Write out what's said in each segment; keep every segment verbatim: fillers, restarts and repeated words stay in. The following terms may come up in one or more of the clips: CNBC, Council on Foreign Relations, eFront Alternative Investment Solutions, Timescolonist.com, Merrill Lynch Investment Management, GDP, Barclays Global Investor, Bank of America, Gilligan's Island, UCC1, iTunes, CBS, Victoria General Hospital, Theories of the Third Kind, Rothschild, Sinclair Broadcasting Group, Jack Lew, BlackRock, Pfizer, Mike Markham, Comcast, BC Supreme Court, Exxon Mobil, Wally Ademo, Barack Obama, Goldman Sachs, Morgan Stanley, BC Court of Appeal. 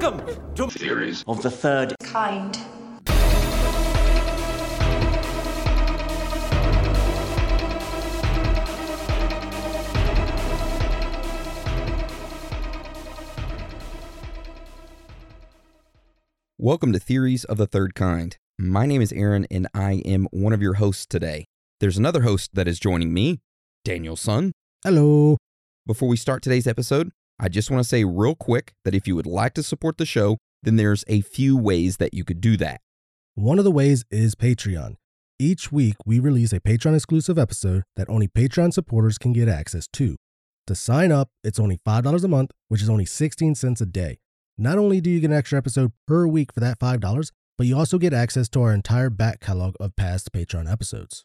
Welcome to Theories of the Third Kind. Welcome to Theories of the Third Kind. My name is Aaron, and I am one of your hosts today. There's another host that is joining me, Daniel Sun. Hello. Before we start today's episode, I just want to say real quick that if you would like to support the show, then there's a few ways that you could do that. One of the ways is Patreon. Each week, we release a Patreon-exclusive episode that only Patreon supporters can get access to. To sign up, it's only five dollars a month, which is only sixteen cents a day. Not only do you get an extra episode per week for that five dollars, but you also get access to our entire back catalog of past Patreon episodes.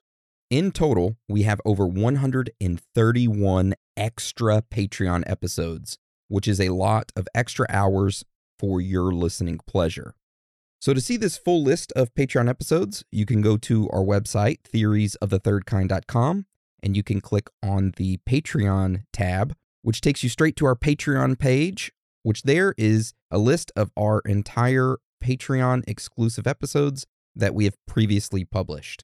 In total, we have over one hundred thirty-one extra Patreon episodes, which is a lot of extra hours for your listening pleasure. So to see this full list of Patreon episodes, you can go to our website, theories of the third kind dot com, and you can click on the Patreon tab, which takes you straight to our Patreon page, which there is a list of our entire Patreon-exclusive episodes that we have previously published.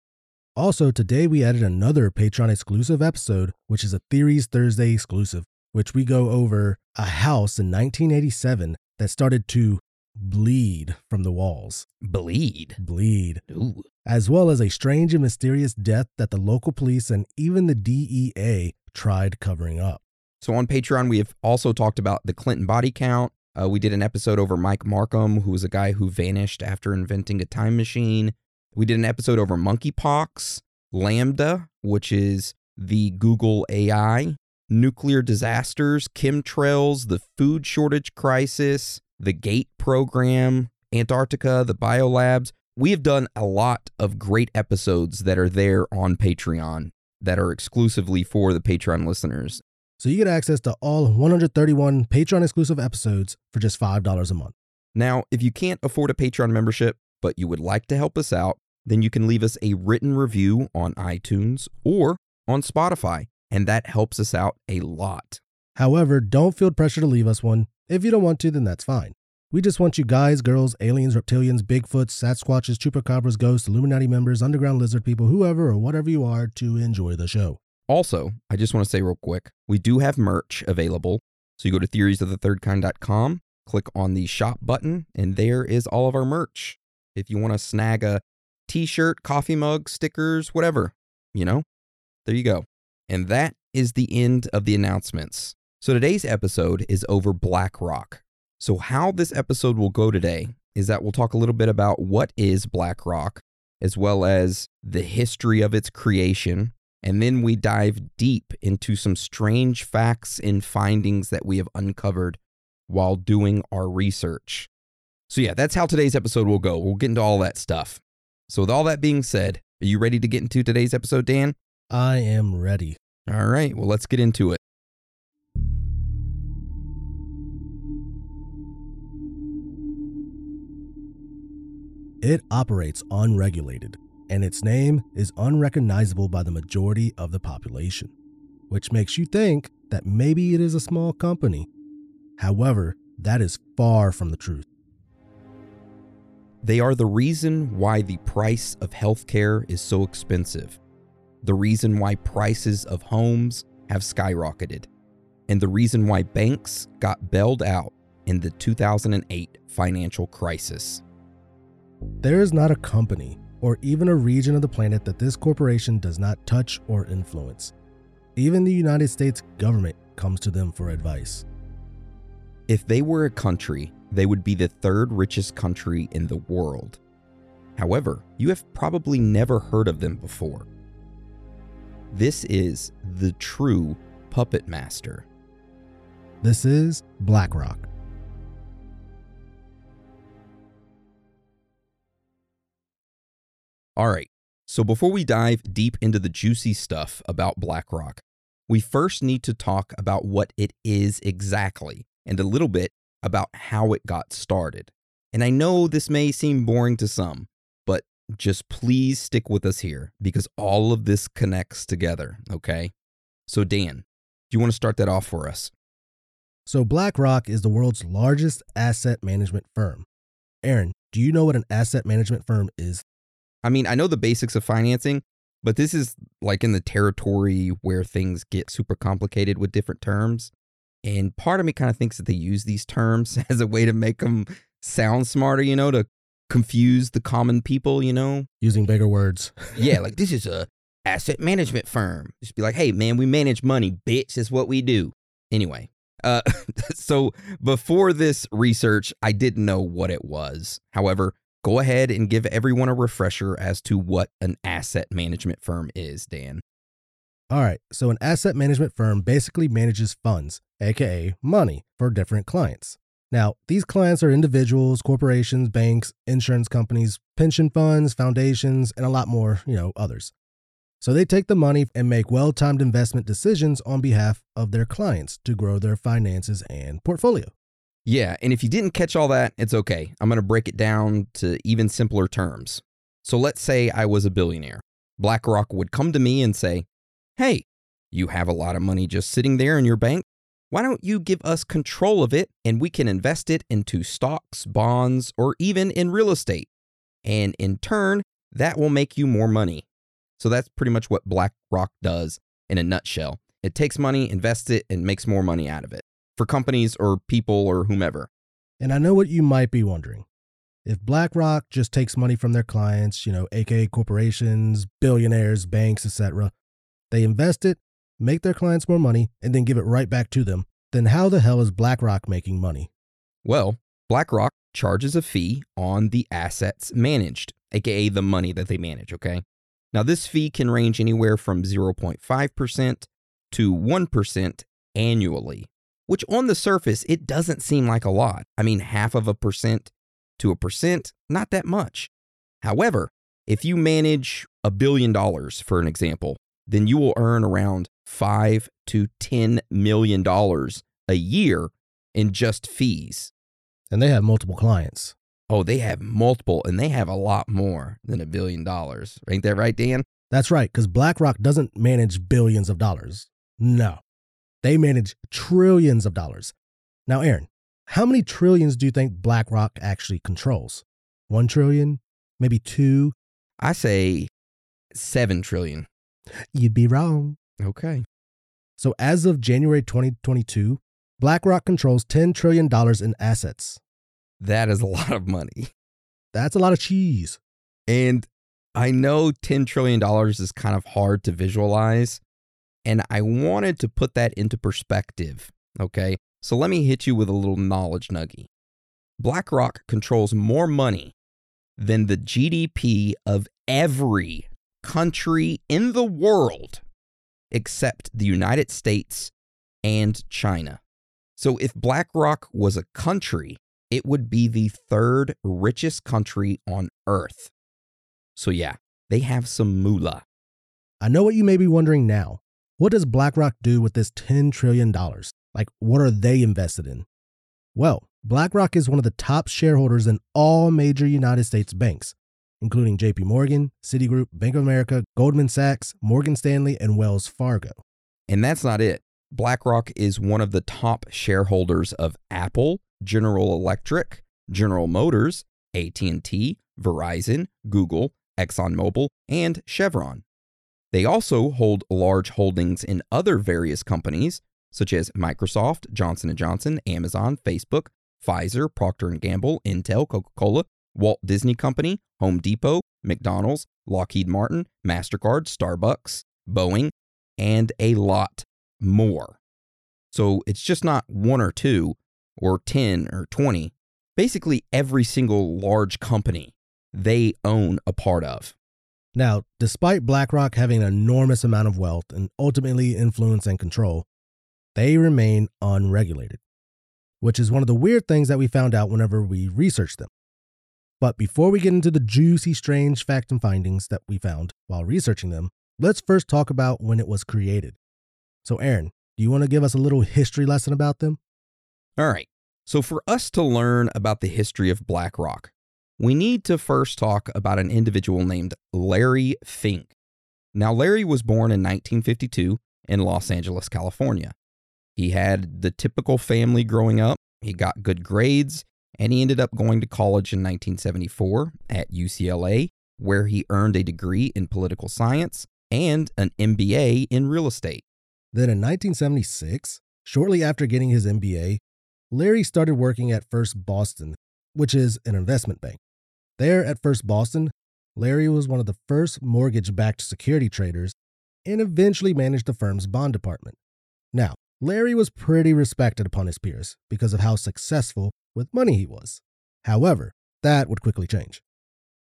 Also, today we added another Patreon-exclusive episode, which is a Theories Thursday exclusive, which we go over a house in nineteen eighty-seven that started to bleed from the walls. Bleed? Bleed. Ooh. As well as a strange and mysterious death that the local police and even the D E A tried covering up. So on Patreon, we have also talked about the Clinton body count. Uh, we did an episode over Mike Markham, who was a guy who vanished after inventing a time machine. We did an episode over monkeypox, Lambda, which is the Google A I, nuclear disasters, chemtrails, the food shortage crisis, the GATE program, Antarctica, the biolabs. We have done a lot of great episodes that are there on Patreon that are exclusively for the Patreon listeners. So you get access to all one hundred thirty-one Patreon-exclusive episodes for just five dollars a month. Now, if you can't afford a Patreon membership, but you would like to help us out, then you can leave us a written review on iTunes or on Spotify, and that helps us out a lot. However, don't feel pressure to leave us one. If you don't want to, then that's fine. We just want you guys, girls, aliens, reptilians, Bigfoots, Sasquatches, Chupacabras, ghosts, Illuminati members, underground lizard people, whoever or whatever you are, to enjoy the show. Also, I just want to say real quick, we do have merch available. So you go to theories of the third kind dot com, click on the shop button, and there is all of our merch. If you want to snag a t-shirt, coffee mug, stickers, whatever, you know, there you go. And that is the end of the announcements. So today's episode is over BlackRock. So how this episode will go today is that we'll talk a little bit about what is BlackRock, as well as the history of its creation. And then we dive deep into some strange facts and findings that we have uncovered while doing our research. So yeah, that's how today's episode will go. We'll get into all that stuff. So with all that being said, are you ready to get into today's episode, Dan? I am ready. All right, well, let's get into it. It operates unregulated, and its name is unrecognizable by the majority of the population, which makes you think that maybe it is a small company. However, that is far from the truth. They are the reason why the price of healthcare is so expensive, the reason why prices of homes have skyrocketed, and the reason why banks got bailed out in the two thousand eight financial crisis. There is not a company or even a region of the planet that this corporation does not touch or influence. Even the United States government comes to them for advice. If they were a country, they would be the third richest country in the world. However, you have probably never heard of them before. This is the true puppet master. This is BlackRock. All right, so before we dive deep into the juicy stuff about BlackRock, we first need to talk about what it is exactly and a little bit about how it got started. And I know this may seem boring to some, but just please stick with us here because all of this connects together, okay? So Dan, do you want to start that off for us? So BlackRock is the world's largest asset management firm. Aaron, do you know what an asset management firm is? I mean, I know the basics of financing, but this is like in the territory where things get super complicated with different terms. And part of me kind of thinks that they use these terms as a way to make them sound smarter, you know, to confuse the common people, you know? Using bigger words. Yeah, like this is a asset management firm. Just be like, hey, man, we manage money, bitch. That's what we do. Anyway, uh, so before this research, I didn't know what it was. However, go ahead and give everyone a refresher as to what an asset management firm is, Dan. All right, so an asset management firm basically manages funds, aka money, for different clients. Now, these clients are individuals, corporations, banks, insurance companies, pension funds, foundations, and a lot more, you know, others. So they take the money and make well-timed investment decisions on behalf of their clients to grow their finances and portfolio. Yeah, and if you didn't catch all that, it's okay. I'm going to break it down to even simpler terms. So let's say I was a billionaire. BlackRock would come to me and say, hey, you have a lot of money just sitting there in your bank. Why don't you give us control of it and we can invest it into stocks, bonds, or even in real estate? And in turn, that will make you more money. So that's pretty much what BlackRock does in a nutshell. It takes money, invests it, and makes more money out of it for companies or people or whomever. And I know what you might be wondering. If BlackRock just takes money from their clients, you know, aka corporations, billionaires, banks, et cetera, they invest it, make their clients more money, and then give it right back to them, then how the hell is BlackRock making money? Well, BlackRock charges a fee on the assets managed, aka the money that they manage, okay? Now, this fee can range anywhere from zero point five percent to one percent annually, which on the surface, it doesn't seem like a lot. I mean, half of a percent to a percent, not that much. However, if you manage a billion dollars, for an example, then you will earn around five to ten million dollars a year in just fees. And they have multiple clients. Oh, they have multiple, and they have a lot more than a billion dollars. Ain't that right, Dan? That's right, because BlackRock doesn't manage billions of dollars. No, they manage trillions of dollars. Now, Aaron, how many trillions do you think BlackRock actually controls? One trillion? Maybe two? I say seven trillion. You'd be wrong. Okay. So as of January twenty twenty-two, BlackRock controls ten trillion dollars in assets. That is a lot of money. That's a lot of cheese. And I know ten trillion dollars is kind of hard to visualize, and I wanted to put that into perspective, okay? So let me hit you with a little knowledge nugget. BlackRock controls more money than the G D P of every country in the world except the United States and China. So if BlackRock was a country, it would be the third richest country on earth. So yeah, they have some moolah. I know what you may be wondering now. What does BlackRock do with this ten trillion dollars? Like, what are they invested in? Well, BlackRock is one of the top shareholders in all major United States banks, including J P. Morgan, Citigroup, Bank of America, Goldman Sachs, Morgan Stanley, and Wells Fargo. And that's not it. BlackRock is one of the top shareholders of Apple, General Electric, General Motors, A T and T, Verizon, Google, Exxon Mobil, and Chevron. They also hold large holdings in other various companies, such as Microsoft, Johnson and Johnson, Amazon, Facebook, Pfizer, Procter and Gamble, Intel, Coca-Cola, Walt Disney Company, Home Depot, McDonald's, Lockheed Martin, MasterCard, Starbucks, Boeing, and a lot more. So it's just not one or two, or ten or twenty. Basically, every single large company they own a part of. Now, despite BlackRock having an enormous amount of wealth and ultimately influence and control, they remain unregulated, which is one of the weird things that we found out whenever we researched them. But before we get into the juicy, strange facts and findings that we found while researching them, let's first talk about when it was created. So, Aaron, do you want to give us a little history lesson about them? All right, so for us to learn about the history of BlackRock, we need to first talk about an individual named Larry Fink. Now, Larry was born in nineteen fifty-two in Los Angeles, California. He had the typical family growing up. He got good grades, and he ended up going to college in nineteen seventy-four at U C L A, where he earned a degree in political science and an M B A in real estate. Then in nineteen seventy-six, shortly after getting his M B A, Larry started working at First Boston, which is an investment bank. There at First Boston, Larry was one of the first mortgage-backed security traders and eventually managed the firm's bond department. Now, Larry was pretty respected upon his peers because of how successful with money he was. However, that would quickly change.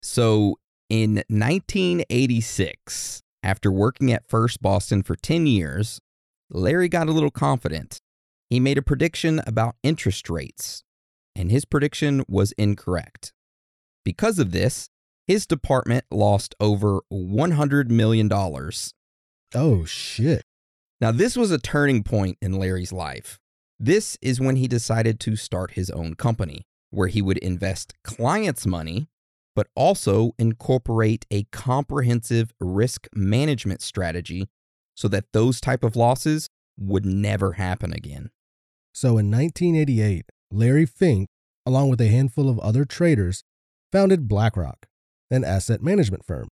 So in nineteen eighty-six, after working at First Boston for ten years, Larry got a little confident. He made a prediction about interest rates, and his prediction was incorrect. Because of this, his department lost over one hundred million dollars. Oh, shit. Now, this was a turning point in Larry's life. This is when he decided to start his own company, where he would invest clients' money, but also incorporate a comprehensive risk management strategy so that those type of losses would never happen again. So in nineteen eighty-eight, Larry Fink, along with a handful of other traders, founded BlackRock, an asset management firm.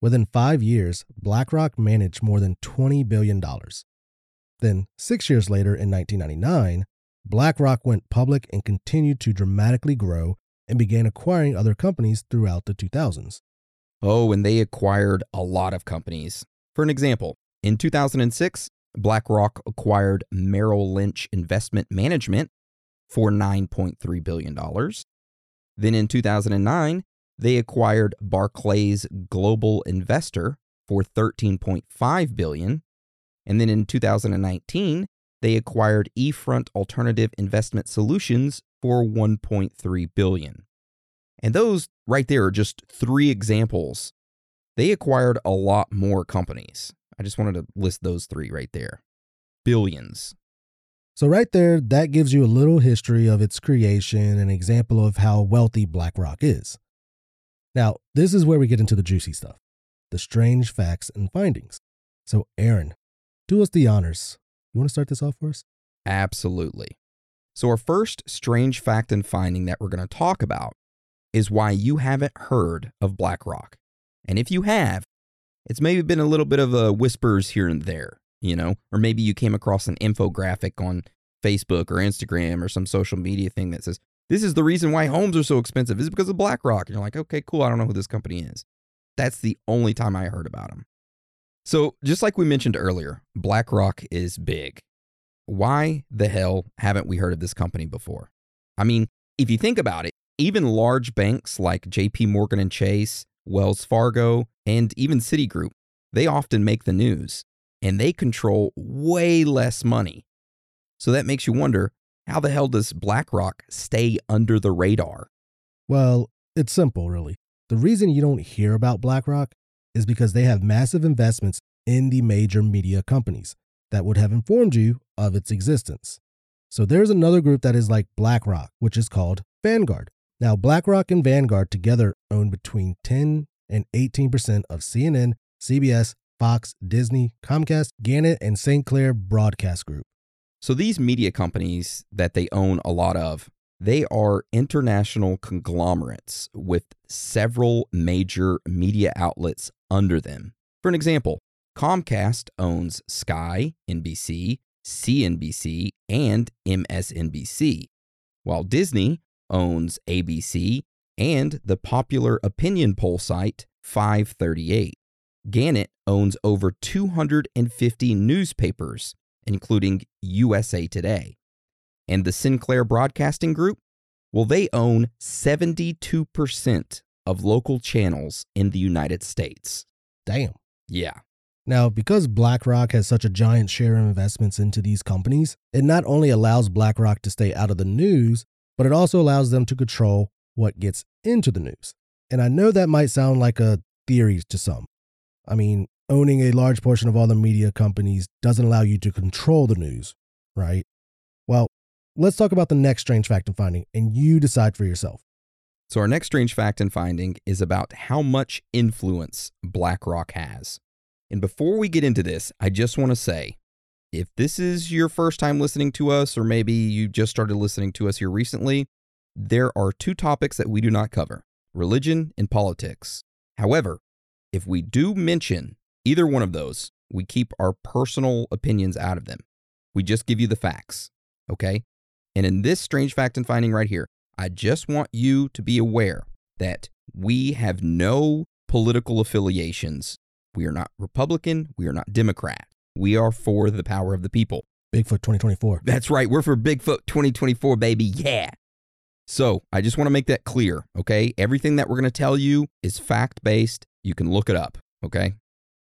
Within five years, BlackRock managed more than twenty billion dollars. Then, six years later in nineteen ninety-nine, BlackRock went public and continued to dramatically grow and began acquiring other companies throughout the two thousands. Oh, and they acquired a lot of companies. For an example, in two thousand six, BlackRock acquired Merrill Lynch Investment Management for nine point three billion dollars. Then in two thousand nine, they acquired Barclays Global Investor for thirteen point five billion dollars. And then in two thousand nineteen, they acquired eFront Alternative Investment Solutions for one point three billion dollars. And those right there are just three examples. They acquired a lot more companies. I just wanted to list those three right there. Billions. So right there, that gives you a little history of its creation, an example of how wealthy BlackRock is. Now, this is where we get into the juicy stuff, the strange facts and findings. So Aaron, do us the honors. You want to start this off for us? Absolutely. So our first strange fact and finding that we're going to talk about is why you haven't heard of BlackRock. And if you have, it's maybe been a little bit of a whispers here and there, you know, or maybe you came across an infographic on Facebook or Instagram or some social media thing that says, this is the reason why homes are so expensive. It's because of BlackRock. And you're like, okay, cool. I don't know who this company is. That's the only time I heard about them. So just like we mentioned earlier, BlackRock is big. Why the hell haven't we heard of this company before? I mean, if you think about it, even large banks like J P Morgan and Chase, Wells Fargo, and even Citigroup, they often make the news, and they control way less money. So that makes you wonder, how the hell does BlackRock stay under the radar? Well, it's simple, really. The reason you don't hear about BlackRock is because they have massive investments in the major media companies that would have informed you of its existence. So there's another group that is like BlackRock, which is called Vanguard. Now, BlackRock and Vanguard together own between ten and eighteen percent of C N N, C B S, Fox, Disney, Comcast, Gannett, and Saint Clair Broadcast Group. So these media companies that they own a lot of, they are international conglomerates with several major media outlets under them. For an example, Comcast owns Sky, N B C, C N B C, and M S N B C, while Disney owns A B C and the popular opinion poll site five thirty-eight. Gannett owns over two hundred fifty newspapers, including U S A Today. And the Sinclair Broadcasting Group, well, they own seventy-two percent of local channels in the United States. Damn. Yeah. Now, because BlackRock has such a giant share of investments into these companies, it not only allows BlackRock to stay out of the news, but it also allows them to control what gets into the news. And I know that might sound like a theory to some. I mean, owning a large portion of all the media companies doesn't allow you to control the news, right? Well, let's talk about the next strange fact and finding, and you decide for yourself. So our next strange fact and finding is about how much influence BlackRock has. And before we get into this, I just want to say If this is your first time listening to us, or maybe you just started listening to us here recently, there are two topics that we do not cover: religion and politics. However, if we do mention either one of those, we keep our personal opinions out of them. We just give you the facts, okay? And in this strange fact and finding right here, I just want you to be aware that we have no political affiliations. We are not Republican. We are not Democrat. We are for the power of the people. Bigfoot twenty twenty-four. That's right. We're for Bigfoot twenty twenty-four, baby. Yeah. So I just want to make that clear, okay? Everything that we're going to tell you is fact-based. You can look it up, okay?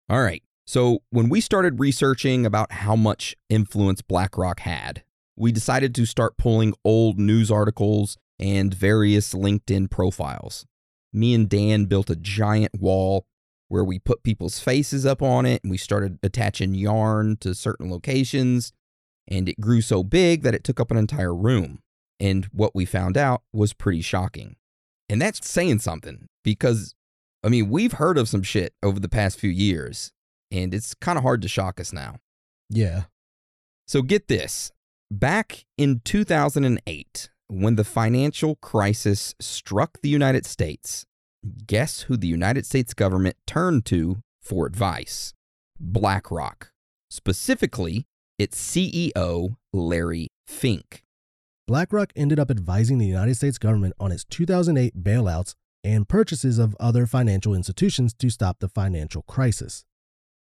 All right. So when we started researching about how much influence BlackRock had, we decided to start pulling old news articles and various LinkedIn profiles. Me and Dan built a giant wall where we put people's faces up on it, and we started attaching yarn to certain locations, and it grew so big that it took up an entire room. And what we found out was pretty shocking. And that's saying something, because, I mean, we've heard of some shit over the past few years, and it's kind of hard to shock us now. Yeah. So get this. Back in two thousand eight, when the financial crisis struck the United States, guess who the United States government turned to for advice? BlackRock. Specifically, its C E O, Larry Fink. BlackRock ended up advising the United States government on its two thousand eight bailouts and purchases of other financial institutions to stop the financial crisis.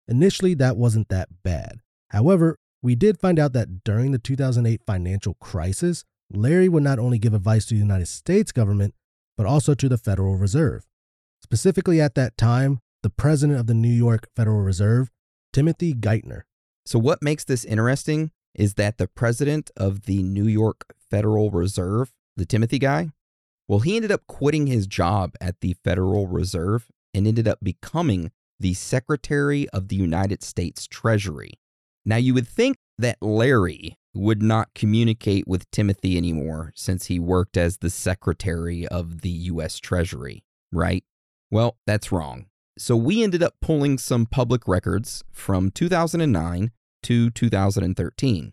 Initially, that wasn't that bad. However, we did find out that during the two thousand eight financial crisis, Larry would not only give advice to the United States government, but also to the Federal Reserve. Specifically at that time, the president of the New York Federal Reserve, Timothy Geithner. So what makes this interesting is that the president of the New York Federal Reserve, the Timothy guy, well, he ended up quitting his job at the Federal Reserve and ended up becoming the Secretary of the United States Treasury. Now, you would think that Larry would not communicate with Timothy anymore since he worked as the Secretary of the U S Treasury, right? Well, that's wrong. So we ended up pulling some public records from two thousand nine to two thousand thirteen.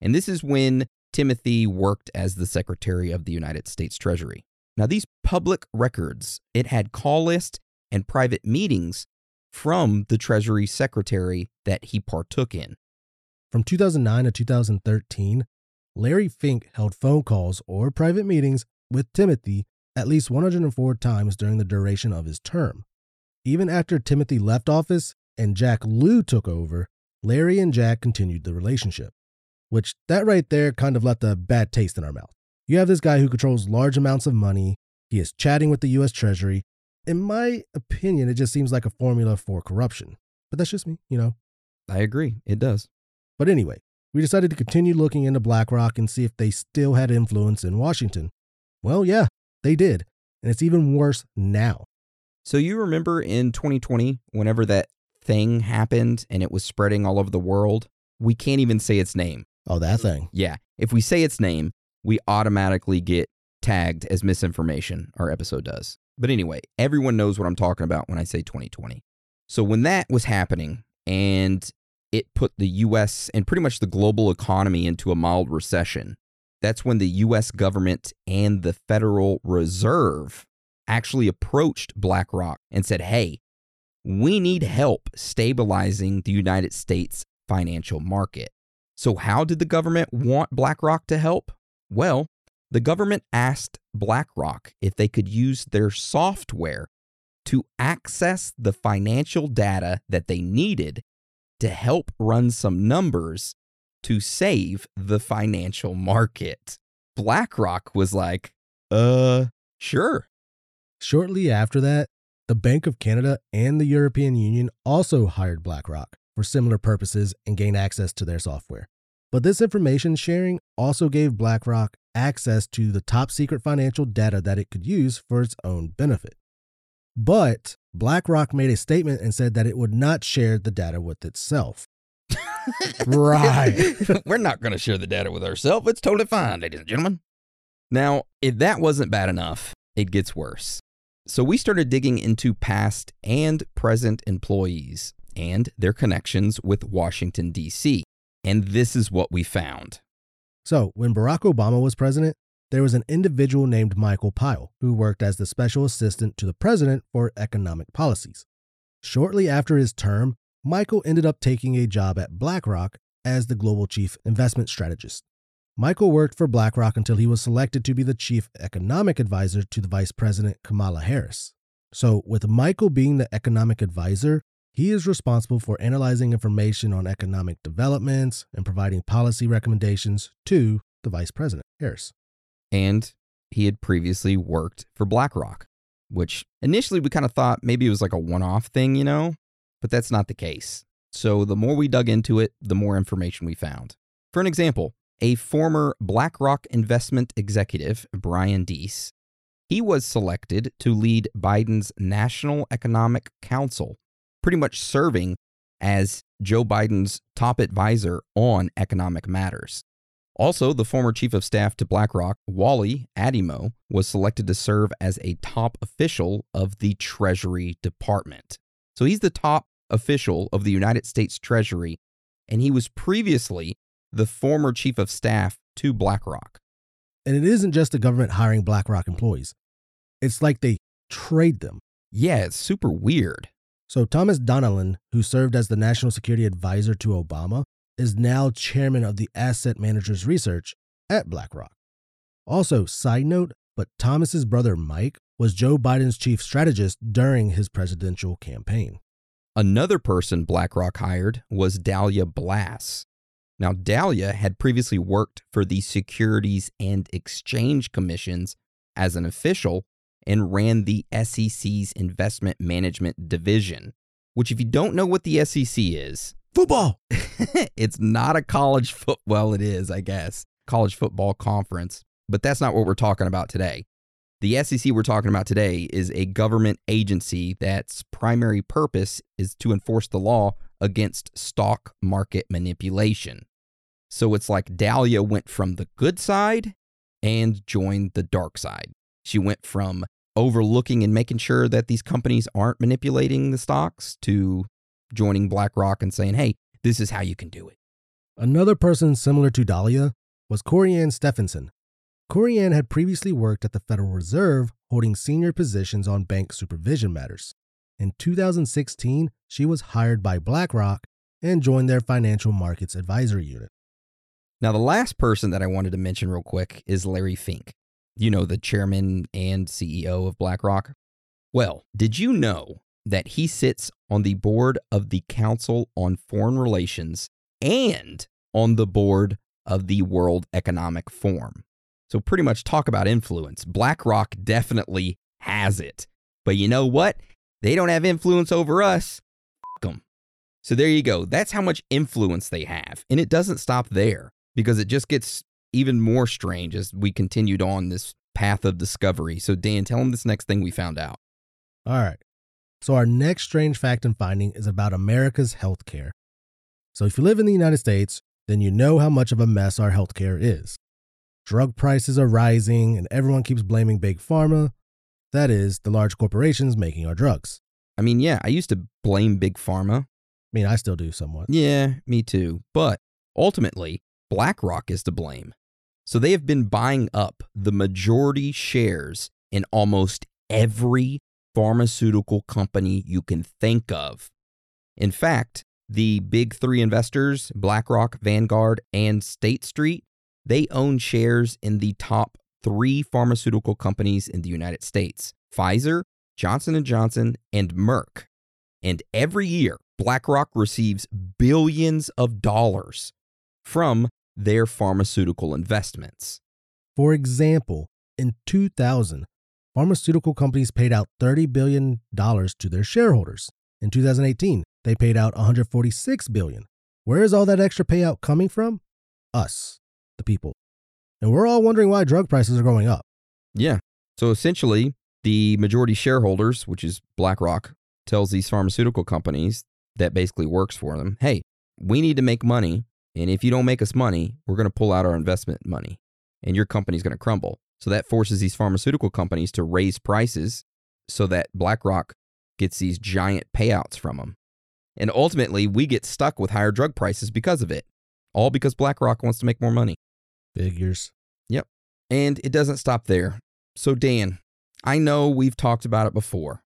And this is when Timothy worked as the Secretary of the United States Treasury. Now, these public records, it had call lists and private meetings from the Treasury Secretary that he partook in. From two thousand nine to two thousand thirteen, Larry Fink held phone calls or private meetings with Timothy at least one hundred four times during the duration of his term. Even after Timothy left office and Jack Lew took over, Larry and Jack continued the relationship, which that right there kind of left a bad taste in our mouth. You have this guy who controls large amounts of money. He is chatting with the U S Treasury. In my opinion, it just seems like a formula for corruption. But that's just me, you know. I agree. It does. But anyway, we decided to continue looking into BlackRock and see if they still had influence in Washington. Well, yeah, they did. And it's even worse now. So you remember in twenty twenty, whenever that thing happened and it was spreading all over the world, we can't even say its name. Oh, that thing. Yeah. If we say its name, we automatically get tagged as misinformation. Our episode does. But anyway, everyone knows what I'm talking about when I say twenty twenty. So when that was happening and it put the U S and pretty much the global economy into a mild recession, that's when the U S government and the Federal Reserve actually approached BlackRock and said, hey, we need help stabilizing the United States financial market. So how did the government want BlackRock to help? Well, the government asked BlackRock if they could use their software to access the financial data that they needed to help run some numbers to save the financial market. BlackRock was like, uh, sure. Shortly after that, the Bank of Canada and the European Union also hired BlackRock for similar purposes and gained access to their software. But this information sharing also gave BlackRock access to the top secret financial data that it could use for its own benefit. But BlackRock made a statement and said that it would not share the data with itself. Right. We're not going to share the data with ourselves. It's totally fine, ladies and gentlemen. Now, if that wasn't bad enough, it gets worse. So we started digging into past and present employees and their connections with Washington, D C And this is what we found. So when Barack Obama was president, there was an individual named Michael Pyle who worked as the special assistant to the president for economic policies. Shortly after his term, Michael ended up taking a job at BlackRock as the global chief investment strategist. Michael worked for BlackRock until he was selected to be the chief economic advisor to the vice president Kamala Harris. So with Michael being the economic advisor, he is responsible for analyzing information on economic developments and providing policy recommendations to the Vice President Harris. And he had previously worked for BlackRock, which initially we kind of thought maybe it was like a one-off thing, you know, but that's not the case. So the more we dug into it, the more information we found. For an example, a former BlackRock investment executive, Brian Deese, he was selected to lead Biden's National Economic Council, pretty much serving as Joe Biden's top advisor on economic matters. Also, the former chief of staff to BlackRock, Wally Ademo, was selected to serve as a top official of the Treasury Department. So he's the top official of the United States Treasury, and he was previously the former chief of staff to BlackRock. And it isn't just the government hiring BlackRock employees. It's like they trade them. Yeah, it's super weird. So Thomas Donilon, who served as the National Security Advisor to Obama, is now chairman of the Asset Managers Research at BlackRock. Also, side note, but Thomas's brother Mike was Joe Biden's chief strategist during his presidential campaign. Another person BlackRock hired was Dahlia Blass. Now, Dahlia had previously worked for the Securities and Exchange Commissions as an official and ran the S E C's Investment Management Division, which if you don't know what the S E C is... Football! It's not a college football, well, it is, I guess, college football conference, but that's not what we're talking about today. The S E C we're talking about today is a government agency that's primary purpose is to enforce the law against stock market manipulation. So it's like Dahlia went from the good side and joined the dark side. She went from overlooking and making sure that these companies aren't manipulating the stocks to joining BlackRock and saying, hey, this is how you can do it. Another person similar to Dahlia was Corianne Stephenson. Corianne had previously worked at the Federal Reserve holding senior positions on bank supervision matters. In two thousand sixteen, she was hired by BlackRock and joined their Financial Markets Advisory Unit. Now, the last person that I wanted to mention real quick is Larry Fink. You know, the chairman and C E O of BlackRock. Well, did you know that he sits on the board of the Council on Foreign Relations and on the board of the World Economic Forum? So pretty much talk about influence. BlackRock definitely has it. But you know what? They don't have influence over us. F*** them. So there you go. That's how much influence they have. And it doesn't stop there because it just gets even more strange as we continued on this path of discovery. So Dan, tell him this next thing we found out. All right. So our next strange fact and finding is about America's healthcare. So if you live in the United States, then you know how much of a mess our healthcare is. Drug prices are rising and everyone keeps blaming big pharma. That is, the large corporations making our drugs. I mean, yeah, I used to blame big pharma. I mean, I still do somewhat. Yeah, me too. But ultimately, BlackRock is to blame. So they have been buying up the majority shares in almost every pharmaceutical company you can think of. In fact, the big three investors, BlackRock, Vanguard, and State Street, they own shares in the top three pharmaceutical companies in the United States, Pfizer, Johnson and Johnson, and Merck. And every year, BlackRock receives billions of dollars from their pharmaceutical investments. For example, in two thousand, pharmaceutical companies paid out thirty billion dollars to their shareholders. In two thousand eighteen, they paid out one hundred forty-six billion dollars. Where is all that extra payout coming from? Us, the people. And we're all wondering why drug prices are going up. Yeah. So essentially, the majority shareholders, which is BlackRock, tells these pharmaceutical companies that basically works for them, hey, we need to make money. And if you don't make us money, we're going to pull out our investment money and your company's going to crumble. So that forces these pharmaceutical companies to raise prices so that BlackRock gets these giant payouts from them. And ultimately, we get stuck with higher drug prices because of it. all because BlackRock wants to make more money. Figures. Yep. And it doesn't stop there. So, Dan, I know we've talked about it before,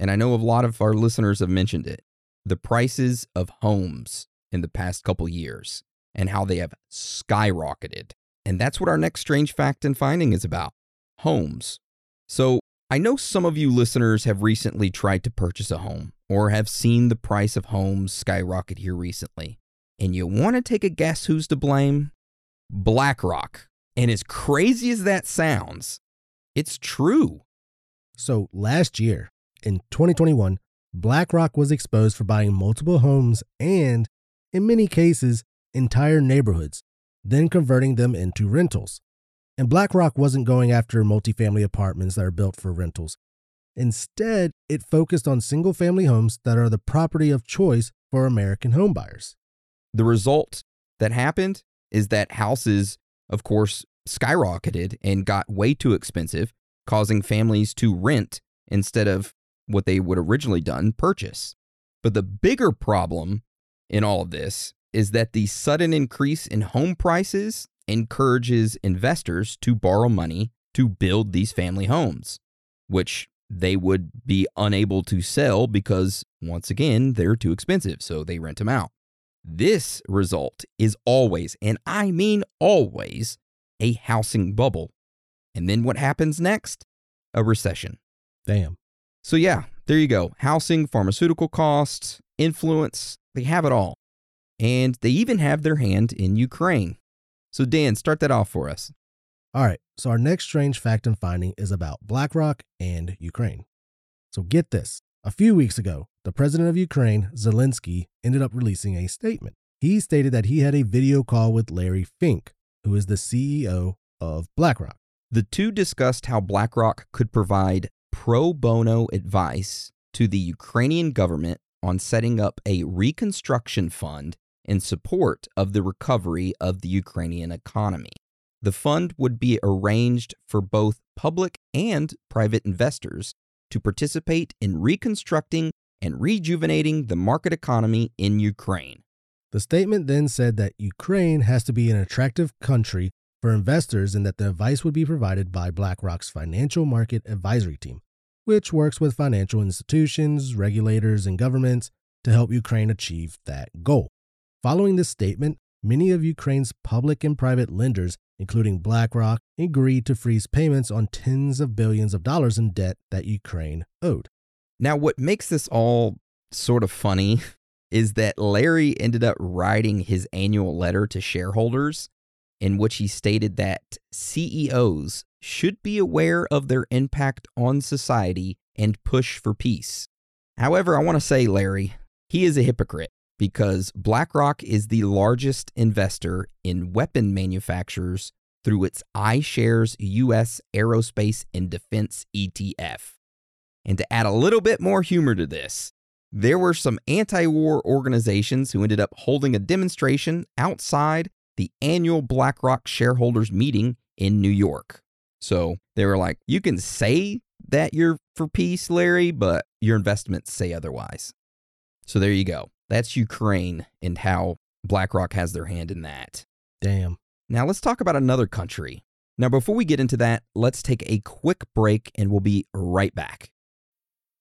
and I know a lot of our listeners have mentioned it. The prices of homes in the past couple years and how they have skyrocketed. And that's what our next strange fact and finding is about. Homes. So, I know some of you listeners have recently tried to purchase a home or have seen the price of homes skyrocket here recently. And you want to take a guess who's to blame? BlackRock. And as crazy as that sounds, it's true. So last year, in twenty twenty-one, BlackRock was exposed for buying multiple homes and, in many cases, entire neighborhoods, then converting them into rentals. And BlackRock wasn't going after multifamily apartments that are built for rentals. Instead, it focused on single-family homes that are the property of choice for American homebuyers. The result that happened is that houses, of course, skyrocketed and got way too expensive, causing families to rent instead of what they would originally done, purchase. But the bigger problem in all of this is that the sudden increase in home prices encourages investors to borrow money to build these family homes, which they would be unable to sell because, once again, they're too expensive, so they rent them out. This result is always, and I mean always, a housing bubble. And then what happens next? A recession. Damn. So yeah, there you go. Housing, pharmaceutical costs, influence, they have it all. And they even have their hand in Ukraine. So Dan, start that off for us. All right. So our next strange fact and finding is about BlackRock and Ukraine. So get this. A few weeks ago, the president of Ukraine, Zelensky, ended up releasing a statement. He stated that he had a video call with Larry Fink, who is the C E O of BlackRock. The two discussed how BlackRock could provide pro bono advice to the Ukrainian government on setting up a reconstruction fund in support of the recovery of the Ukrainian economy. The fund would be arranged for both public and private investors to participate in reconstructing and rejuvenating the market economy in Ukraine. The statement then said that Ukraine has to be an attractive country for investors and that the advice would be provided by BlackRock's financial market advisory team, which works with financial institutions, regulators, and governments to help Ukraine achieve that goal. Following this statement, many of Ukraine's public and private lenders, including BlackRock, agreed to freeze payments on tens of billions of dollars in debt that Ukraine owed. Now, what makes this all sort of funny is that Larry ended up writing his annual letter to shareholders in which he stated that C E Os should be aware of their impact on society and push for peace. However, I want to say, Larry, he is a hypocrite, because BlackRock is the largest investor in weapon manufacturers through its iShares U S Aerospace and Defense E T F. And to add a little bit more humor to this, there were some anti-war organizations who ended up holding a demonstration outside the annual BlackRock shareholders meeting in New York. So they were like, you can say that you're for peace, Larry, but your investments say otherwise. So there you go. That's Ukraine and how BlackRock has their hand in that. Damn. Now let's talk about another country. Now before we get into that, let's take a quick break and we'll be right back.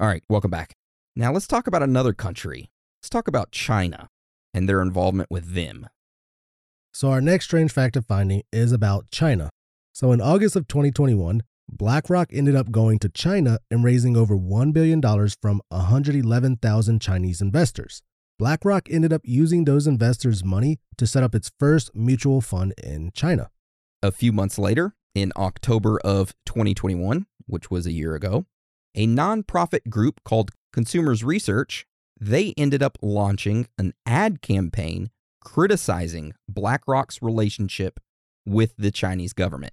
All right, welcome back. Now let's talk about another country. Let's talk about China and their involvement with them. So our next strange fact of finding is about China. So in August of twenty twenty-one, BlackRock ended up going to China and raising over one billion dollars from one hundred eleven thousand Chinese investors. BlackRock ended up using those investors' money to set up its first mutual fund in China. A few months later, in October of twenty twenty-one, which was a year ago, a nonprofit group called Consumers Research, they ended up launching an ad campaign criticizing BlackRock's relationship with the Chinese government.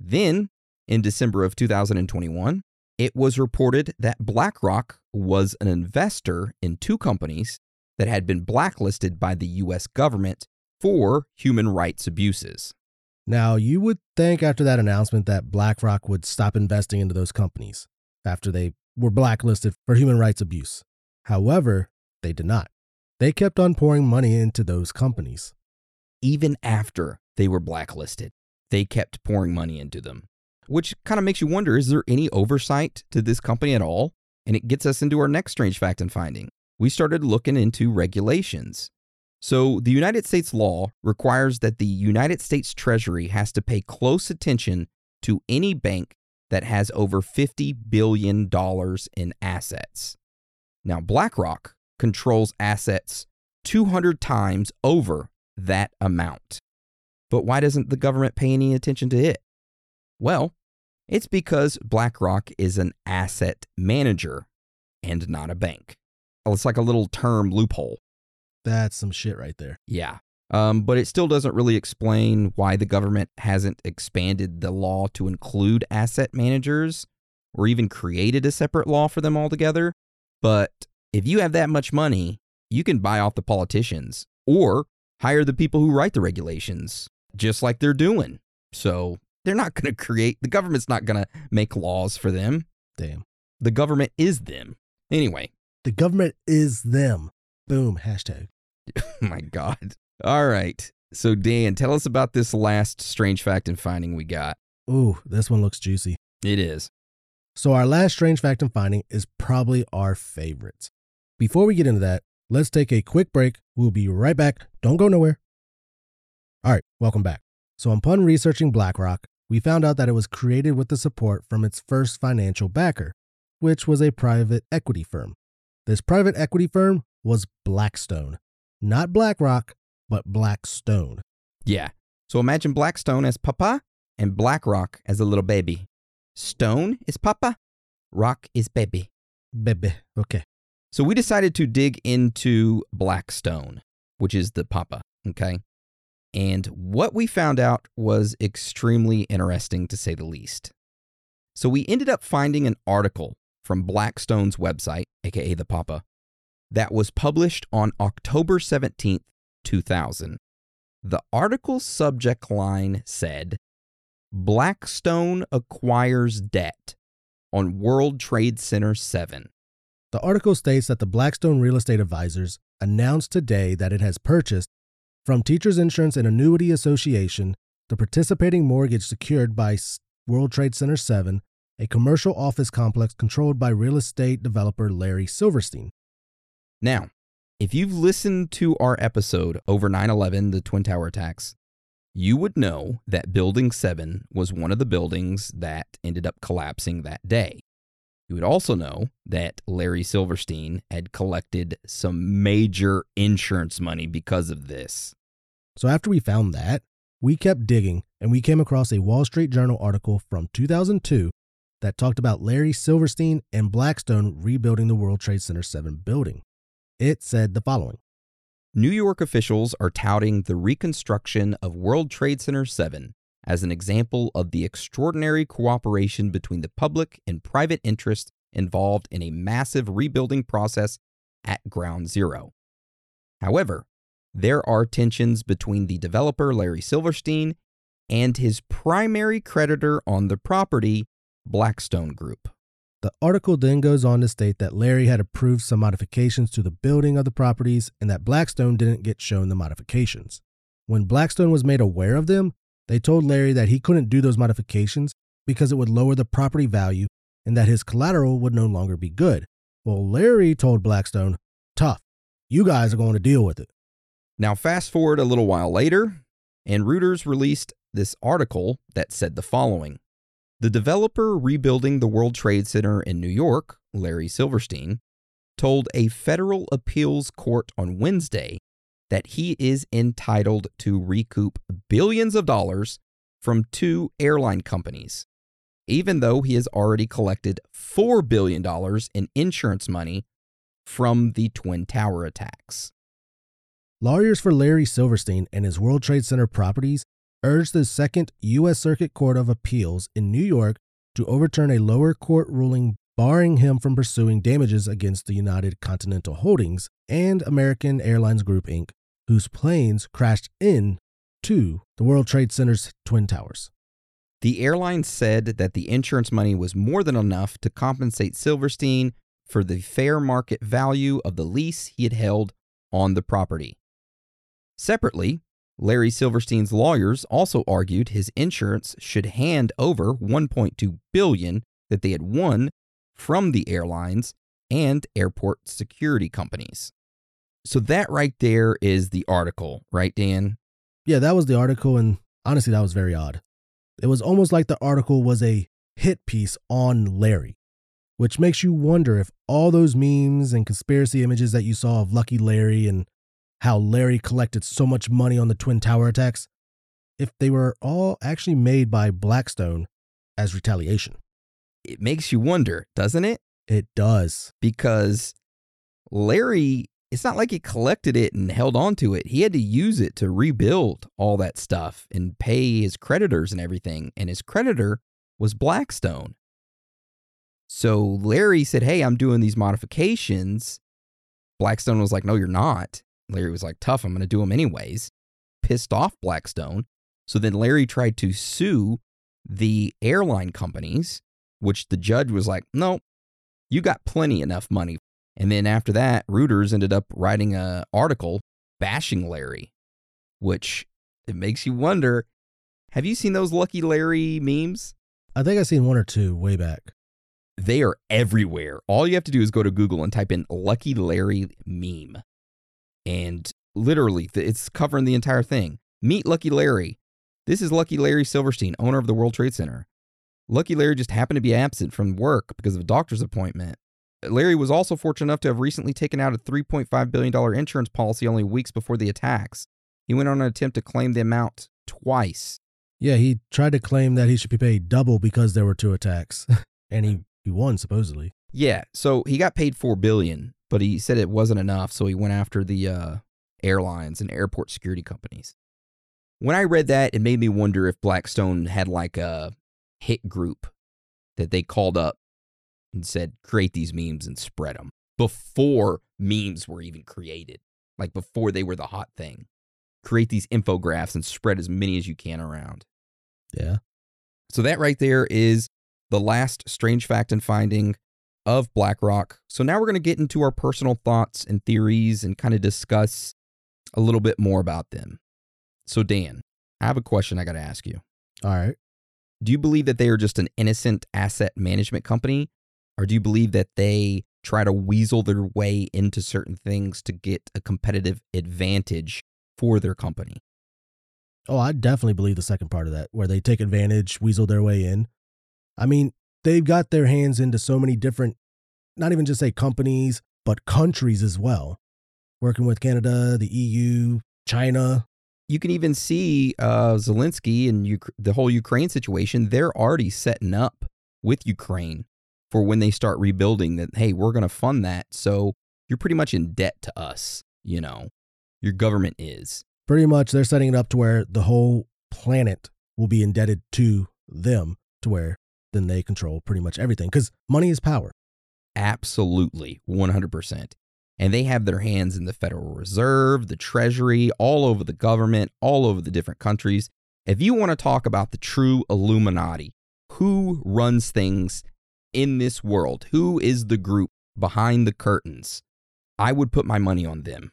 Then, in December of two thousand twenty-one, it was reported that BlackRock was an investor in two companies that had been blacklisted by the U S government for human rights abuses. Now, you would think after that announcement that BlackRock would stop investing into those companies after they were blacklisted for human rights abuse. However, they did not. They kept on pouring money into those companies. Even after they were blacklisted, they kept pouring money into them, which kind of makes you wonder, is there any oversight to this company at all? And it gets us into our next strange fact and finding. We started looking into regulations. So the United States law requires that the United States Treasury has to pay close attention to any bank that has over fifty billion dollars in assets. Now, BlackRock controls assets two hundred times over that amount. But why doesn't the government pay any attention to it? Well, it's because BlackRock is an asset manager and not a bank. It's like a little term loophole. That's some shit right there. Yeah. Um, but it still doesn't really explain why the government hasn't expanded the law to include asset managers or even created a separate law for them altogether. But if you have that much money, you can buy off the politicians or hire the people who write the regulations, just like they're doing. So they're not going to create, the government's not going to make laws for them. Damn. The government is them. Anyway. The government is them. Boom. Hashtag. My God. All right. So, Dan, tell us about this last strange fact and finding we got. Ooh, this one looks juicy. It is. So our last strange fact and finding is probably our favorite. Before we get into that, let's take a quick break. We'll be right back. Don't go nowhere. All right, welcome back. So upon researching BlackRock, we found out that it was created with the support from its first financial backer, which was a private equity firm. This private equity firm was Blackstone. Not BlackRock, but Blackstone. Yeah. So imagine Blackstone as Papa and BlackRock as a little baby. Stone is Papa, Rock is Baby. Baby, okay. So we decided to dig into Blackstone, which is the Papa, okay? And what we found out was extremely interesting, to say the least. So we ended up finding an article from Blackstone's website, aka the Papa, that was published on October seventeenth, two thousand. The article's subject line said, Blackstone acquires debt on World Trade Center seven. The article states that the Blackstone Real Estate Advisors announced today that it has purchased from Teachers Insurance and Annuity Association the participating mortgage secured by World Trade Center seven, a commercial office complex controlled by real estate developer Larry Silverstein. Now, if you've listened to our episode over nine eleven, the Twin Tower attacks, you would know that Building seven was one of the buildings that ended up collapsing that day. You would also know that Larry Silverstein had collected some major insurance money because of this. So after we found that, we kept digging and we came across a Wall Street Journal article from two thousand two that talked about Larry Silverstein and Blackstone rebuilding the World Trade Center seven building. It said the following. New York officials are touting the reconstruction of World Trade Center seven as an example of the extraordinary cooperation between the public and private interests involved in a massive rebuilding process at ground zero. However, there are tensions between the developer Larry Silverstein and his primary creditor on the property, Blackstone Group. The article then goes on to state that Larry had approved some modifications to the building of the properties and that Blackstone didn't get shown the modifications. When Blackstone was made aware of them, they told Larry that he couldn't do those modifications because it would lower the property value and that his collateral would no longer be good. Well, Larry told Blackstone, tough, you guys are going to deal with it. Now, fast forward a little while later, and Reuters released this article that said the following. The developer rebuilding the World Trade Center in New York, Larry Silverstein, told a federal appeals court on Wednesday that he is entitled to recoup billions of dollars from two airline companies, even though he has already collected four billion dollars in insurance money from the Twin Tower attacks. Lawyers for Larry Silverstein and his World Trade Center properties urged the Second U S Circuit Court of Appeals in New York to overturn a lower court ruling barring him from pursuing damages against the United Continental Holdings and American Airlines Group, Incorporated, whose planes crashed into the World Trade Center's Twin Towers. The airline said that the insurance money was more than enough to compensate Silverstein for the fair market value of the lease he had held on the property. Separately, Larry Silverstein's lawyers also argued his insurance should hand over one point two billion dollars that they had won from the airlines and airport security companies. So that right there is the article, right, Dan? Yeah, that was the article, and honestly, that was very odd. It was almost like the article was a hit piece on Larry, which makes you wonder if all those memes and conspiracy images that you saw of Lucky Larry and how Larry collected so much money on the Twin Tower attacks, if they were all actually made by Blackstone as retaliation. It makes you wonder, doesn't it? It does. Because Larry, it's not like he collected it and held on to it. He had to use it to rebuild all that stuff and pay his creditors and everything. And his creditor was Blackstone. So Larry said, hey, I'm doing these modifications. Blackstone was like, no, you're not. Larry was like, tough, I'm going to do them anyways. Pissed off Blackstone. So then Larry tried to sue the airline companies, which the judge was like, no, you got plenty enough money. And then after that, Reuters ended up writing an article bashing Larry, which it makes you wonder, have you seen those Lucky Larry memes? I think I've seen one or two way back. They are everywhere. All you have to do is go to Google and type in Lucky Larry meme. And literally, it's covering the entire thing. Meet Lucky Larry. This is Lucky Larry Silverstein, owner of the World Trade Center. Lucky Larry just happened to be absent from work because of a doctor's appointment. Larry was also fortunate enough to have recently taken out a three point five billion dollars insurance policy only weeks before the attacks. He went on an attempt to claim the amount twice. Yeah, he tried to claim that he should be paid double because there were two attacks. And he, he won, supposedly. Yeah, so he got paid four billion dollars. But he said it wasn't enough, so he went after the uh, airlines and airport security companies. When I read that, it made me wonder if Blackstone had like a hit group that they called up and said, create these memes and spread them before memes were even created, like before they were the hot thing. Create these infographics and spread as many as you can around. Yeah. So that right there is the last strange fact and finding of BlackRock. So now we're going to get into our personal thoughts and theories and kind of discuss a little bit more about them. So Dan, I have a question I got to ask you. All right. Do you believe that they are just an innocent asset management company, or do you believe that they try to weasel their way into certain things to get a competitive advantage for their company? Oh, I definitely believe the second part of that, where they take advantage, weasel their way in. I mean, they've got their hands into so many different, not even just say companies, but countries as well. Working with Canada, the E U, China. You can even see uh, Zelensky and U- the whole Ukraine situation. They're already setting up with Ukraine for when they start rebuilding that, hey, we're going to fund that. So you're pretty much in debt to us, you know, your government is. Pretty much they're setting it up to where the whole planet will be indebted to them to where then they control pretty much everything because money is power. Absolutely, one hundred percent. And they have their hands in the Federal Reserve, the Treasury, all over the government, all over the different countries. If you want to talk about the true Illuminati, who runs things in this world? Who is the group behind the curtains? I would put my money on them.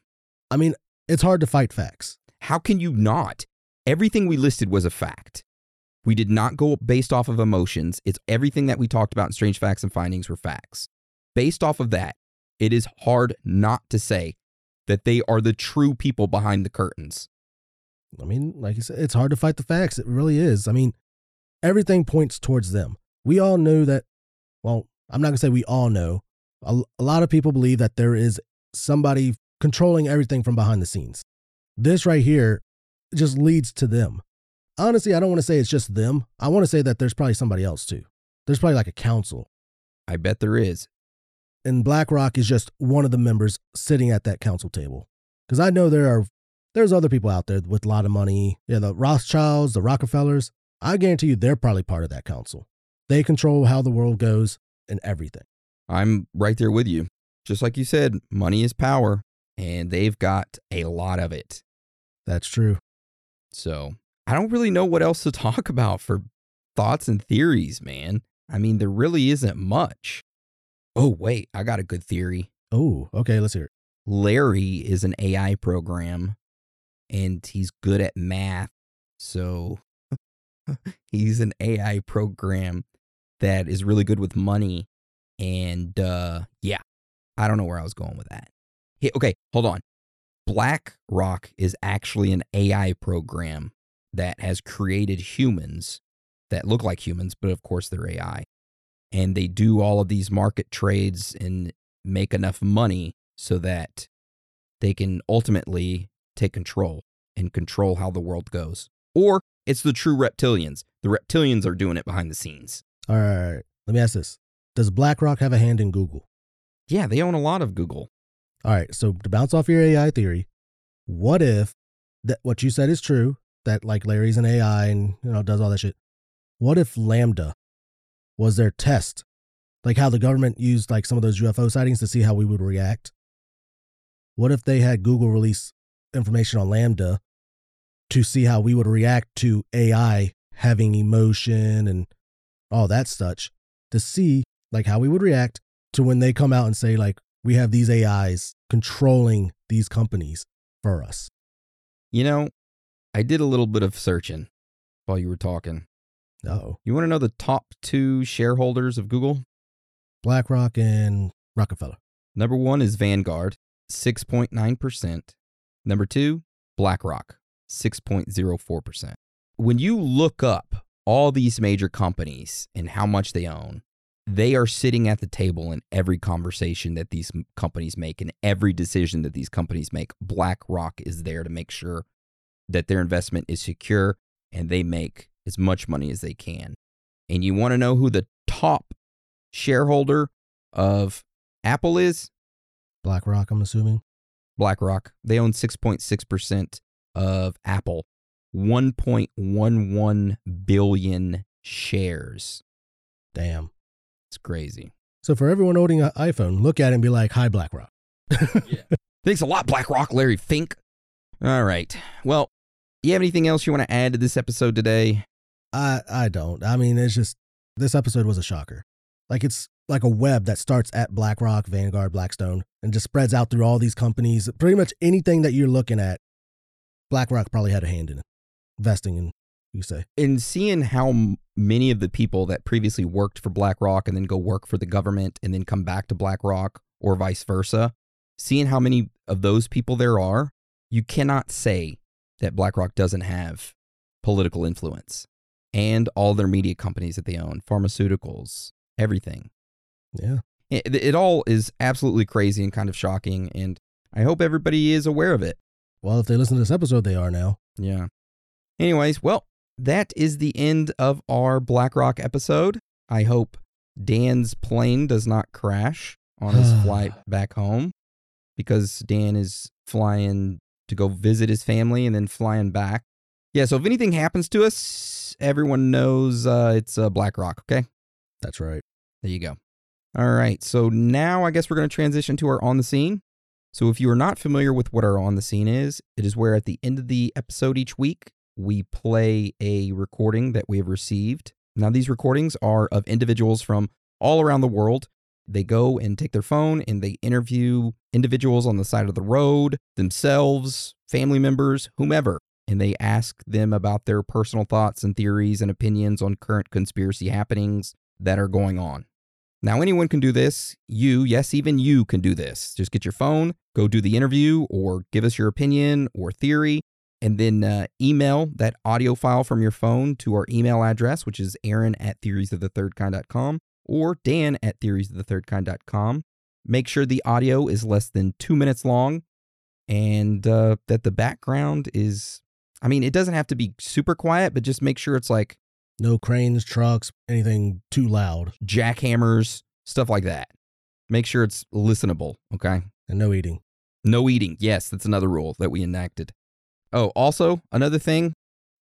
I mean, it's hard to fight facts. How can you not? Everything we listed was a fact. We did not go based off of emotions. It's everything that we talked about in Strange Facts and Findings were facts. Based off of that, it is hard not to say that they are the true people behind the curtains. I mean, like you said, it's hard to fight the facts. It really is. I mean, everything points towards them. We all know that, well, I'm not going to say we all know. A, a lot of people believe that there is somebody controlling everything from behind the scenes. This right here just leads to them. Honestly, I don't want to say it's just them. I want to say that there's probably somebody else too. There's probably like a council. I bet there is. And BlackRock is just one of the members sitting at that council table. Because I know there are There's other people out there with a lot of money. Yeah, the Rothschilds, the Rockefellers. I guarantee you they're probably part of that council. They control how the world goes and everything. I'm right there with you. Just like you said, money is power, and they've got a lot of it. That's true. So I don't really know what else to talk about for thoughts and theories, man. I mean, there really isn't much. Oh, wait, I got a good theory. Oh, okay, let's hear it. Larry is an A I program, and he's good at math, so he's an A I program that is really good with money, and uh, yeah, I don't know where I was going with that. Hey, okay, hold on. BlackRock is actually an A I program that has created humans that look like humans, but of course they're A I, and they do all of these market trades and make enough money so that they can ultimately take control and control how the world goes. Or it's the true reptilians. The reptilians are doing it behind the scenes. All right. Let me ask this. Does BlackRock have a hand in Google? Yeah, they own a lot of Google. All right. So to bounce off your A I theory, what if that what you said is true, that like Larry's an A I and, you know, does all that shit. What if Lambda was their test? Like how the government used like some of those U F O sightings to see how we would react. What if they had Google release information on Lambda to see how we would react to A I having emotion and all that such, to see like how we would react to when they come out and say like, we have these A Is controlling these companies for us. You know, I did a little bit of searching while you were talking. Oh. You want to know the top two shareholders of Google? BlackRock and Rockefeller. Number one is Vanguard, six point nine percent. Number two, BlackRock, six point zero four percent. When you look up all these major companies and how much they own, they are sitting at the table in every conversation that these companies make and every decision that these companies make. BlackRock is there to make sure that their investment is secure and they make as much money as they can. And you want to know who the top shareholder of Apple is? BlackRock, I'm assuming. BlackRock. They own six point six percent of Apple, one point one one billion shares. Damn. It's crazy. So for everyone owning an iPhone, look at it and be like, hi, BlackRock. Yeah. Thanks a lot, BlackRock, Larry Fink. All right. Well, you have anything else you want to add to this episode today? I, I don't. I mean, it's just, this episode was a shocker. Like, it's like a web that starts at BlackRock, Vanguard, Blackstone, and just spreads out through all these companies. Pretty much anything that you're looking at, BlackRock probably had a hand in it. Investing in, you say. And seeing how m- many of the people that previously worked for BlackRock and then go work for the government and then come back to BlackRock or vice versa, seeing how many of those people there are, you cannot say that BlackRock doesn't have political influence. And all their media companies that they own, pharmaceuticals, everything. Yeah. It, it all is absolutely crazy and kind of shocking, and I hope everybody is aware of it. Well, if they listen to this episode, they are now. Yeah. Anyways, well, that is the end of our BlackRock episode. I hope Dan's plane does not crash on his flight back home, because Dan is flying to go visit his family and then flying back. Yeah, so if anything happens to us, everyone knows uh, it's uh, BlackRock, okay? That's right. There you go. All right, so now I guess we're going to transition to our On the Scene. So if you are not familiar with what our On the Scene is, it is where at the end of the episode each week, we play a recording that we have received. Now, these recordings are of individuals from all around the world. They go and take their phone and they interview individuals on the side of the road, themselves, family members, whomever. And they ask them about their personal thoughts and theories and opinions on current conspiracy happenings that are going on. Now, anyone can do this. You, yes, even you can do this. Just get your phone, go do the interview, or give us your opinion or theory, and then uh, email that audio file from your phone to our email address, which is Aaron at theories of the third kind dot com or Dan at theories of the third kind dot com. Make sure the audio is less than two minutes long and uh, that the background is... I mean, it doesn't have to be super quiet, but just make sure it's like... No cranes, trucks, anything too loud. Jackhammers, stuff like that. Make sure it's listenable, okay? And no eating. No eating. Yes, that's another rule that we enacted. Oh, also, another thing,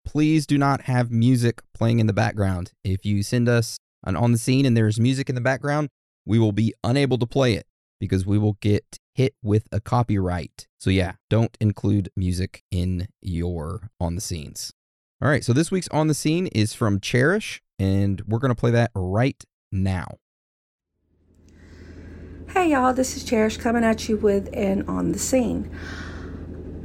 please do not have music playing in the background. If you send us an on the scene and there's music in the background, we will be unable to play it because we will get hit with a copyright. So yeah, don't include music in your on the scenes. All right, so this week's on the scene is from Cherish, and we're going to play that right now. Hey y'all, this is Cherish coming at you with an on the scene.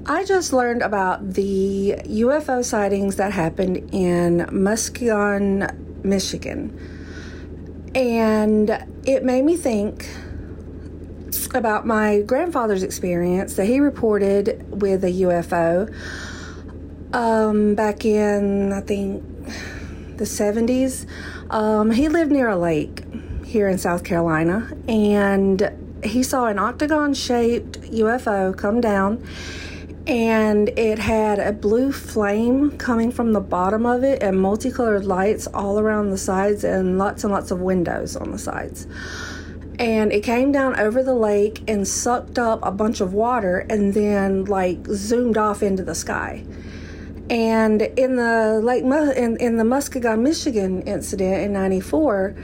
I just learned about the U F O sightings that happened in Muskegon, Michigan. And it made me think about my grandfather's experience that he reported with a U F O um, back in, I think, the seventies. Um, he lived near a lake here in South Carolina, and he saw an octagon-shaped U F O come down. And it had a blue flame coming from the bottom of it and multicolored lights all around the sides and lots and lots of windows on the sides. And it came down over the lake and sucked up a bunch of water and then like zoomed off into the sky. And in the Lake in, in the Muskegon, Michigan incident in ninety-four,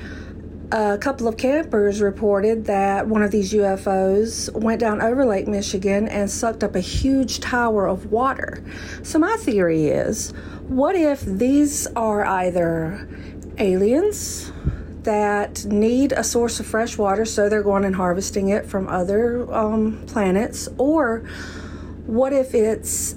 a couple of campers reported that one of these U F Os went down over Lake Michigan and sucked up a huge tower of water. So my theory is, what if these are either aliens that need a source of fresh water, so they're going and harvesting it from other um, planets, or what if it's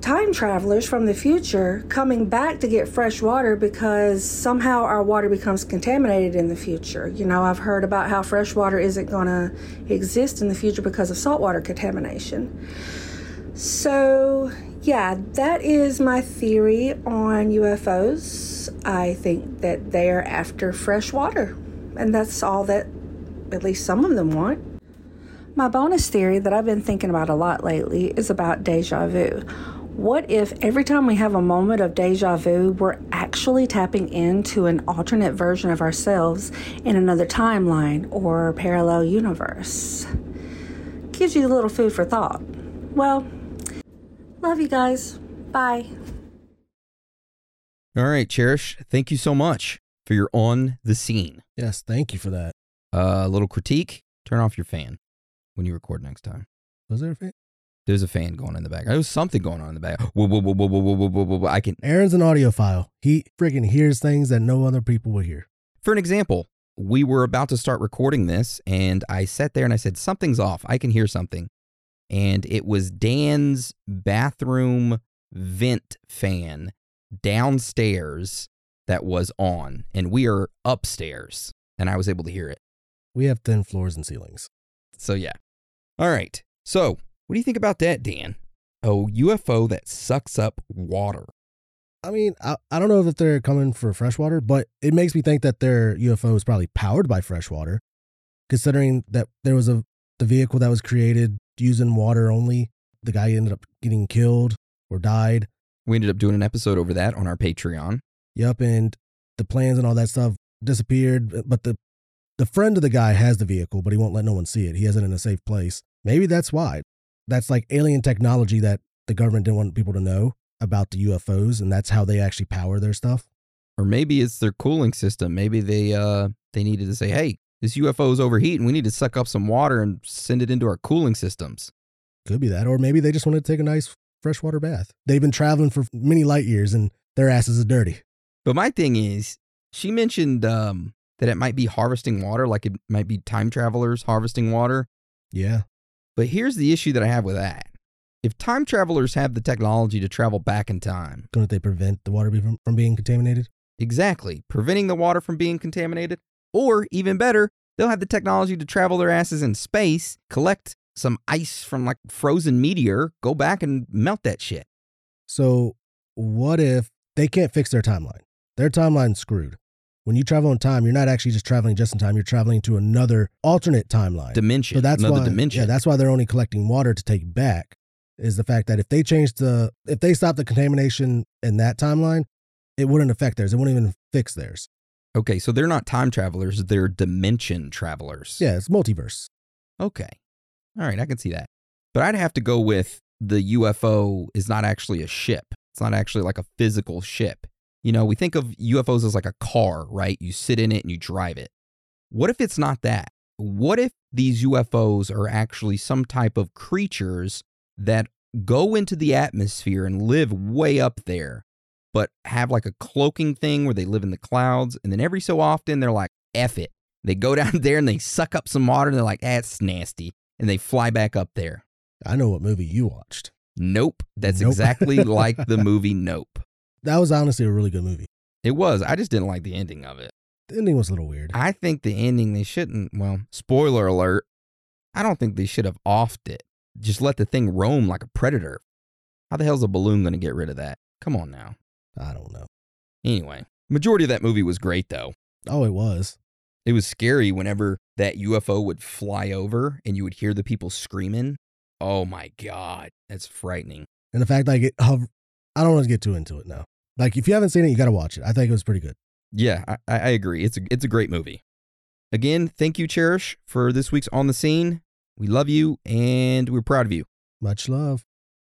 time travelers from the future coming back to get fresh water because somehow our water becomes contaminated in the future? You know, I've heard about how fresh water isn't going to exist in the future because of saltwater contamination. So, yeah, that is my theory on U F Os. I think that they are after fresh water, and that's all that at least some of them want. My bonus theory that I've been thinking about a lot lately is about déjà vu. What if every time we have a moment of déjà vu, we're actually tapping into an alternate version of ourselves in another timeline or parallel universe? Gives you a little food for thought. Well, love you guys. Bye. All right, Cherish, thank you so much for your on the scene. Yes, thank you for that. A uh, little critique. Turn off your fan when you record next time. Was there a fan? There's a fan going in the back. There was something going on in the back. Whoa, whoa, whoa, whoa, whoa, whoa, whoa, whoa, whoa. I can. Aaron's an audiophile. He freaking hears things that no other people will hear. For an example, we were about to start recording this, and I sat there and I said, something's off. I can hear something. And it was Dan's bathroom vent fan downstairs that was on, and we are upstairs, and I was able to hear it. We have thin floors and ceilings. So, yeah. All right. So, what do you think about that, Dan? A U F O that sucks up water. I mean, I, I don't know if they're coming for fresh water, but it makes me think that their U F O is probably powered by fresh water, considering that there was a the vehicle that was created using water only. The guy ended up getting killed or died. We ended up doing an episode over that on our Patreon. Yep, and the plans and all that stuff disappeared, but the the friend of the guy has the vehicle, but he won't let no one see it. He has it in a safe place. Maybe that's why. That's like alien technology that the government didn't want people to know about the U F Os, and that's how they actually power their stuff. Or maybe it's their cooling system. Maybe they uh, they needed to say, hey, this U F O is overheating. We need to suck up some water and send it into our cooling systems. Could be that. Or maybe they just wanted to take a nice freshwater bath. They've been traveling for many light years, and their asses are dirty. But my thing is, she mentioned um, that it might be harvesting water, like it might be time travelers harvesting water. Yeah. But here's the issue that I have with that. If time travelers have the technology to travel back in time, couldn't they prevent the water from being contaminated? Exactly. Preventing the water from being contaminated. Or, even better, they'll have the technology to travel their asses in space, collect some ice from like frozen meteor, go back and melt that shit. So, what if they can't fix their timeline? Their timeline's screwed. When you travel in time, you're not actually just traveling just in time. You're traveling to another alternate timeline. Dimension. So that's another why, dimension. Yeah, that's why they're only collecting water to take back, is the fact that if they change the, if they stop the contamination in that timeline, it wouldn't affect theirs. It wouldn't even fix theirs. Okay, so they're not time travelers. They're dimension travelers. Yeah, it's multiverse. Okay. All right, I can see that. But I'd have to go with the U F O is not actually a ship. It's not actually like a physical ship. You know, we think of U F Os as like a car, right? You sit in it and you drive it. What if it's not that? What if these U F Os are actually some type of creatures that go into the atmosphere and live way up there, but have like a cloaking thing where they live in the clouds, and then every so often they're like, F it. They go down there and they suck up some water and they're like, ah, it's nasty, and they fly back up there. I know what movie you watched. Nope. That's nope. exactly like the movie Nope. That was honestly a really good movie. It was. I just didn't like the ending of it. The ending was a little weird. I think the ending, they shouldn't, well, spoiler alert, I don't think they should have offed it. Just let the thing roam like a predator. How the hell's a balloon going to get rid of that? Come on now. I don't know. Anyway, majority of that movie was great, though. Oh, it was. It was scary whenever that U F O would fly over and you would hear the people screaming. Oh, my God. That's frightening. And the fact that I get, I don't want to get too into it now. Like, if you haven't seen it, you got to watch it. I think it was pretty good. Yeah, I, I agree. It's a, it's a great movie. Again, thank you, Cherish, for this week's On the Scene. We love you, and we're proud of you. Much love.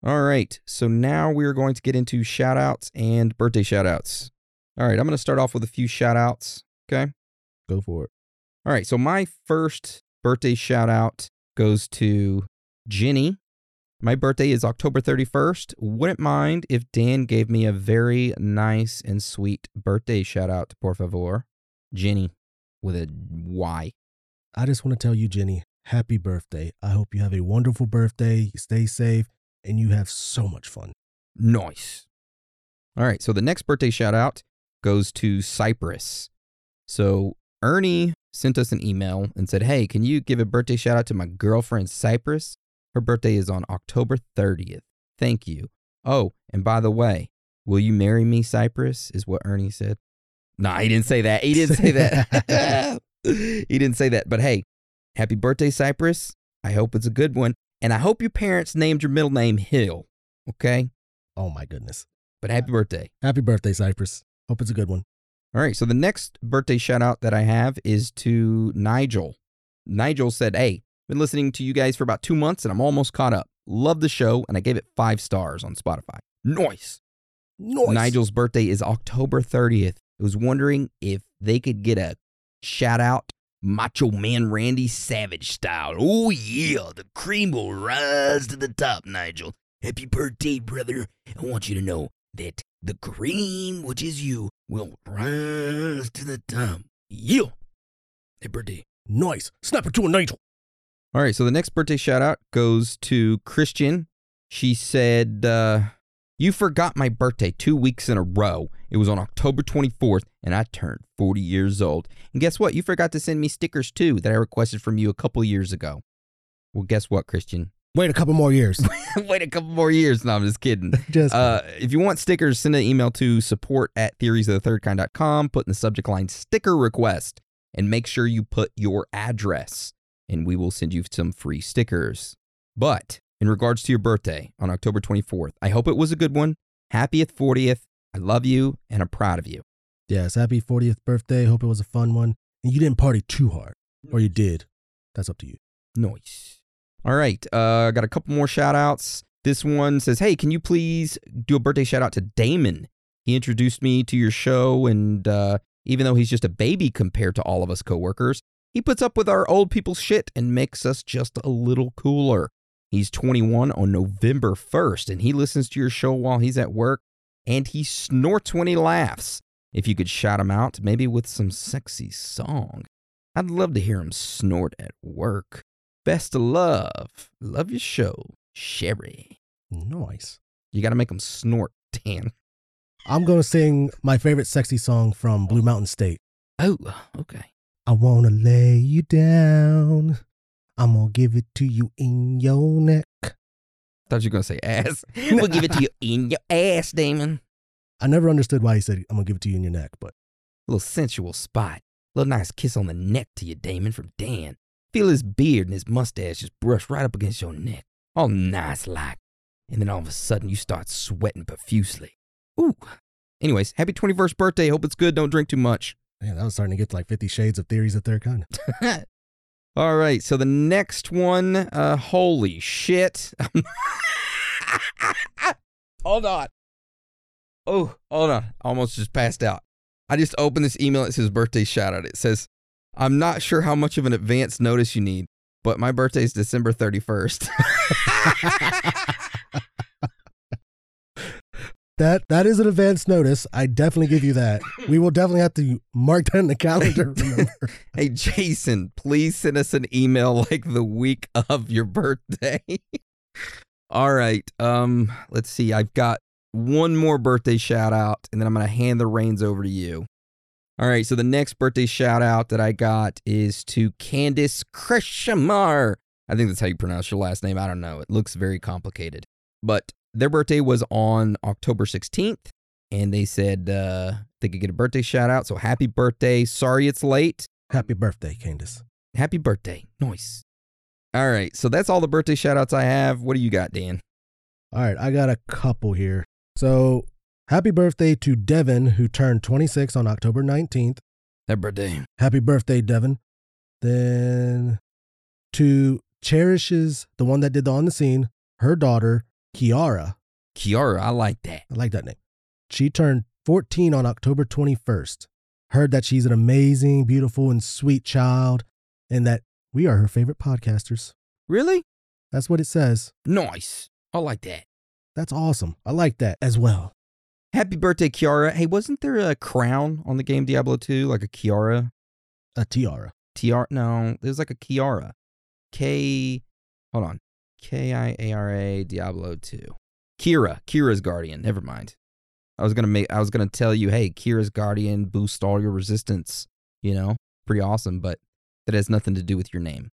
All right, so now we are going to get into shout-outs and birthday shout-outs. All right, I'm going to start off with a few shout-outs, okay? Go for it. All right, so my first birthday shout-out goes to Jenny. My birthday is October thirty-first. Wouldn't mind if Dan gave me a very nice and sweet birthday shout-out, por favor. Jenny, with a Y. I just want to tell you, Jenny, happy birthday. I hope you have a wonderful birthday. Stay safe, and you have so much fun. Nice. All right, so the next birthday shout-out goes to Cyprus. So Ernie sent us an email and said, hey, can you give a birthday shout-out to my girlfriend, Cyprus? Her birthday is on October thirtieth. Thank you. Oh, and by the way, will you marry me, Cyprus, is what Ernie said. Nah, he didn't say that. He didn't say that. He didn't say that. But hey, happy birthday, Cyprus. I hope it's a good one. And I hope your parents named your middle name Hill, okay? Oh, my goodness. But happy birthday. Happy birthday, Cyprus. Hope it's a good one. All right, so the next birthday shout-out that I have is to Nigel. Nigel said, hey, been listening to you guys for about two months, and I'm almost caught up. Love the show, and I gave it five stars on Spotify. Nice. Nice. Nigel's birthday is October thirtieth. I was wondering if they could get a shout-out Macho Man Randy Savage style. Oh, yeah. The cream will rise to the top, Nigel. Happy birthday, brother. I want you to know that the cream, which is you, will rise to the top. Yeah. Happy birthday. Nice. Snap it to a Nigel. All right, so the next birthday shout-out goes to Christian. She said, uh, you forgot my birthday two weeks in a row. It was on October twenty-fourth, and I turned forty years old. And guess what? You forgot to send me stickers, too, that I requested from you a couple years ago. Well, guess what, Christian? Wait a couple more years. Wait a couple more years. No, I'm just kidding. just uh, if you want stickers, send an email to support at theories of the third kind dot com. Put in the subject line, sticker request, and make sure you put your address, and we will send you some free stickers. But in regards to your birthday on October twenty-fourth, I hope it was a good one. Happiest fortieth. I love you, and I'm proud of you. Yes, happy fortieth birthday. Hope it was a fun one. And you didn't party too hard. Or you did. That's up to you. Nice. All right, uh, got a couple more shout-outs. This one says, hey, can you please do a birthday shout-out to Damon? He introduced me to your show, and uh, even though he's just a baby compared to all of us coworkers, he puts up with our old people's shit and makes us just a little cooler. He's twenty-one on November first, and he listens to your show while he's at work, and he snorts when he laughs. If you could shout him out, maybe with some sexy song. I'd love to hear him snort at work. Best of love. Love your show, Sherry. Nice. You got to make him snort, Dan. I'm going to sing my favorite sexy song from Blue Mountain State. Oh, okay. I want to lay you down. I'm going to give it to you in your neck. Thought you were going to say ass. We'll give it to you in your ass, Damon. I never understood why he said, I'm going to give it to you in your neck, but. A little sensual spot. A little nice kiss on the neck to you, Damon, from Dan. Feel his beard and his mustache just brush right up against your neck. All nice like. And then all of a sudden you start sweating profusely. Ooh. Anyways, happy twenty-first birthday. Hope it's good. Don't drink too much. Man, I was starting to get to like fifty shades of Theories of Third Kind. All right, so the next one, uh, holy shit. Hold on. Oh, hold on. I almost just passed out. I just opened this email. It says birthday shout out. It says, I'm not sure how much of an advance notice you need, but my birthday is December thirty-first. That that is an advance notice. I definitely give you that. We will definitely have to mark that in the calendar. Remember. Hey, Jason, please send us an email like the week of your birthday. All right. Um, let's see. I've got one more birthday shout out, and then I'm going to hand the reins over to you. All right. So the next birthday shout out that I got is to Candace Krishamar. I think that's how you pronounce your last name. I don't know. It looks very complicated, but their birthday was on October sixteenth, and they said uh, they could get a birthday shout out. So happy birthday. Sorry it's late. Happy birthday, Candace. Happy birthday. Nice. All right. So that's all the birthday shout outs I have. What do you got, Dan? All right. I got a couple here. So happy birthday to Devin, who turned twenty-six on October nineteenth. Happy birthday. Happy birthday, Devin. Then to Cherishes, the one that did the On the Scene, her daughter, Kiara. Kiara, I like that. I like that name. She turned fourteen on October twenty-first. Heard that she's an amazing, beautiful, and sweet child, and that we are her favorite podcasters. Really? That's what it says. Nice. I like that. That's awesome. I like that as well. Happy birthday, Kiara. Hey, wasn't there a crown on the game Diablo two, like a Kiara? A tiara. Tiara? No, it was like a Kiara. K, hold on. K I A R A Diablo two. Kira. Kira's Guardian. Never mind. I was gonna make I was gonna tell you, hey, Kira's Guardian boosts all your resistance, you know? Pretty awesome, but that has nothing to do with your name.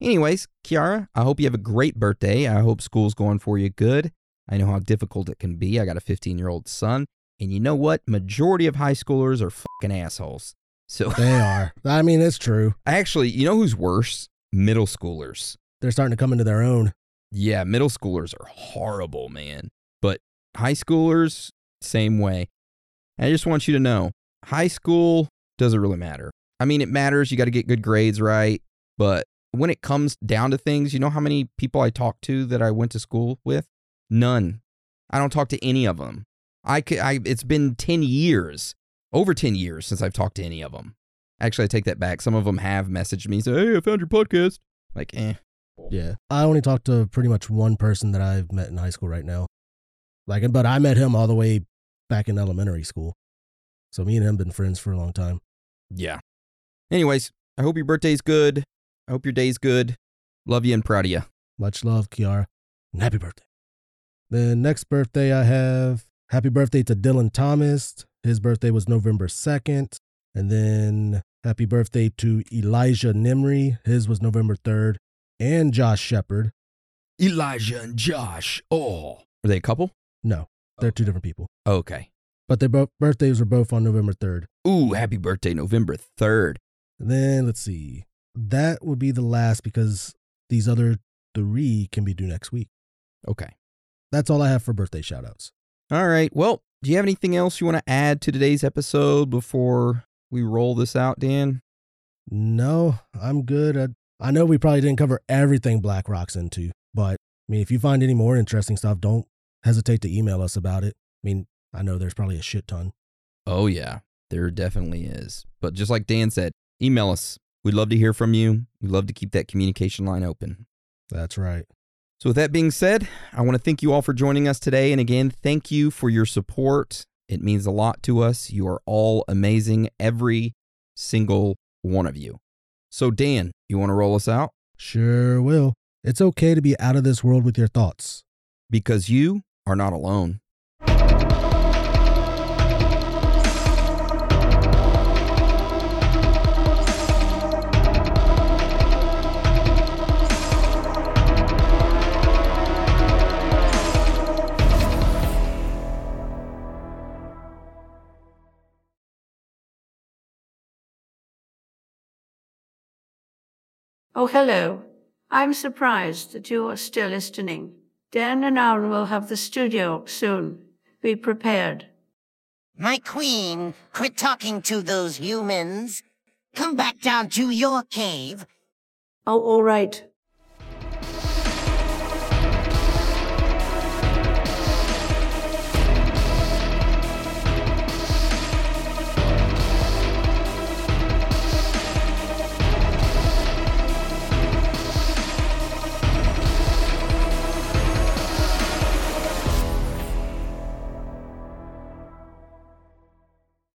Anyways, Kiara, I hope you have a great birthday. I hope school's going for you good. I know how difficult it can be. I got a fifteen-year-old son, and you know what? Majority of high schoolers are fucking assholes. So they are. I mean, it's true. Actually, you know who's worse? Middle schoolers. They're starting to come into their own. Yeah, middle schoolers are horrible, man. But high schoolers, same way. And I just want you to know, high school doesn't really matter. I mean, it matters. You got to get good grades, right? But when it comes down to things, you know how many people I talked to that I went to school with? None. I don't talk to any of them. I could, I, it's been ten years, over ten years since I've talked to any of them. Actually, I take that back. Some of them have messaged me and said, hey, I found your podcast. Like, eh. Yeah. I only talked to pretty much one person that I've met in high school right now. Like, but I met him all the way back in elementary school. So me and him have been friends for a long time. Yeah. Anyways, I hope your birthday's good. I hope your day's good. Love you and proud of you. Much love, Kiara. And happy birthday. Then next birthday I have happy birthday to Dylan Thomas. His birthday was November second. And then happy birthday to Elijah Nimri. His was November third. And Josh Shepard. Elijah and Josh. Oh. Are they a couple? No. They're okay. Two different people. Okay. But their bo- birthdays were both on November third. Ooh, happy birthday, November third. And then, let's see. That would be the last because these other three can be due next week. Okay. That's all I have for birthday shout-outs. All right. Well, do you have anything else you want to add to today's episode before we roll this out, Dan? No, I'm good. I- I know we probably didn't cover everything BlackRock's into, but I mean, if you find any more interesting stuff, don't hesitate to email us about it. I mean, I know there's probably a shit ton. Oh yeah, there definitely is. But just like Dan said, email us. We'd love to hear from you. We'd love to keep that communication line open. That's right. So with that being said, I want to thank you all for joining us today. And again, thank you for your support. It means a lot to us. You are all amazing, every single one of you. So, Dan, you want to roll us out? Sure will. It's okay to be out of this world with your thoughts. Because you are not alone. Oh, hello. I'm surprised that you are still listening. Dan and Aaron will have the studio up soon. Be prepared. My queen, quit talking to those humans. Come back down to your cave. Oh, all right.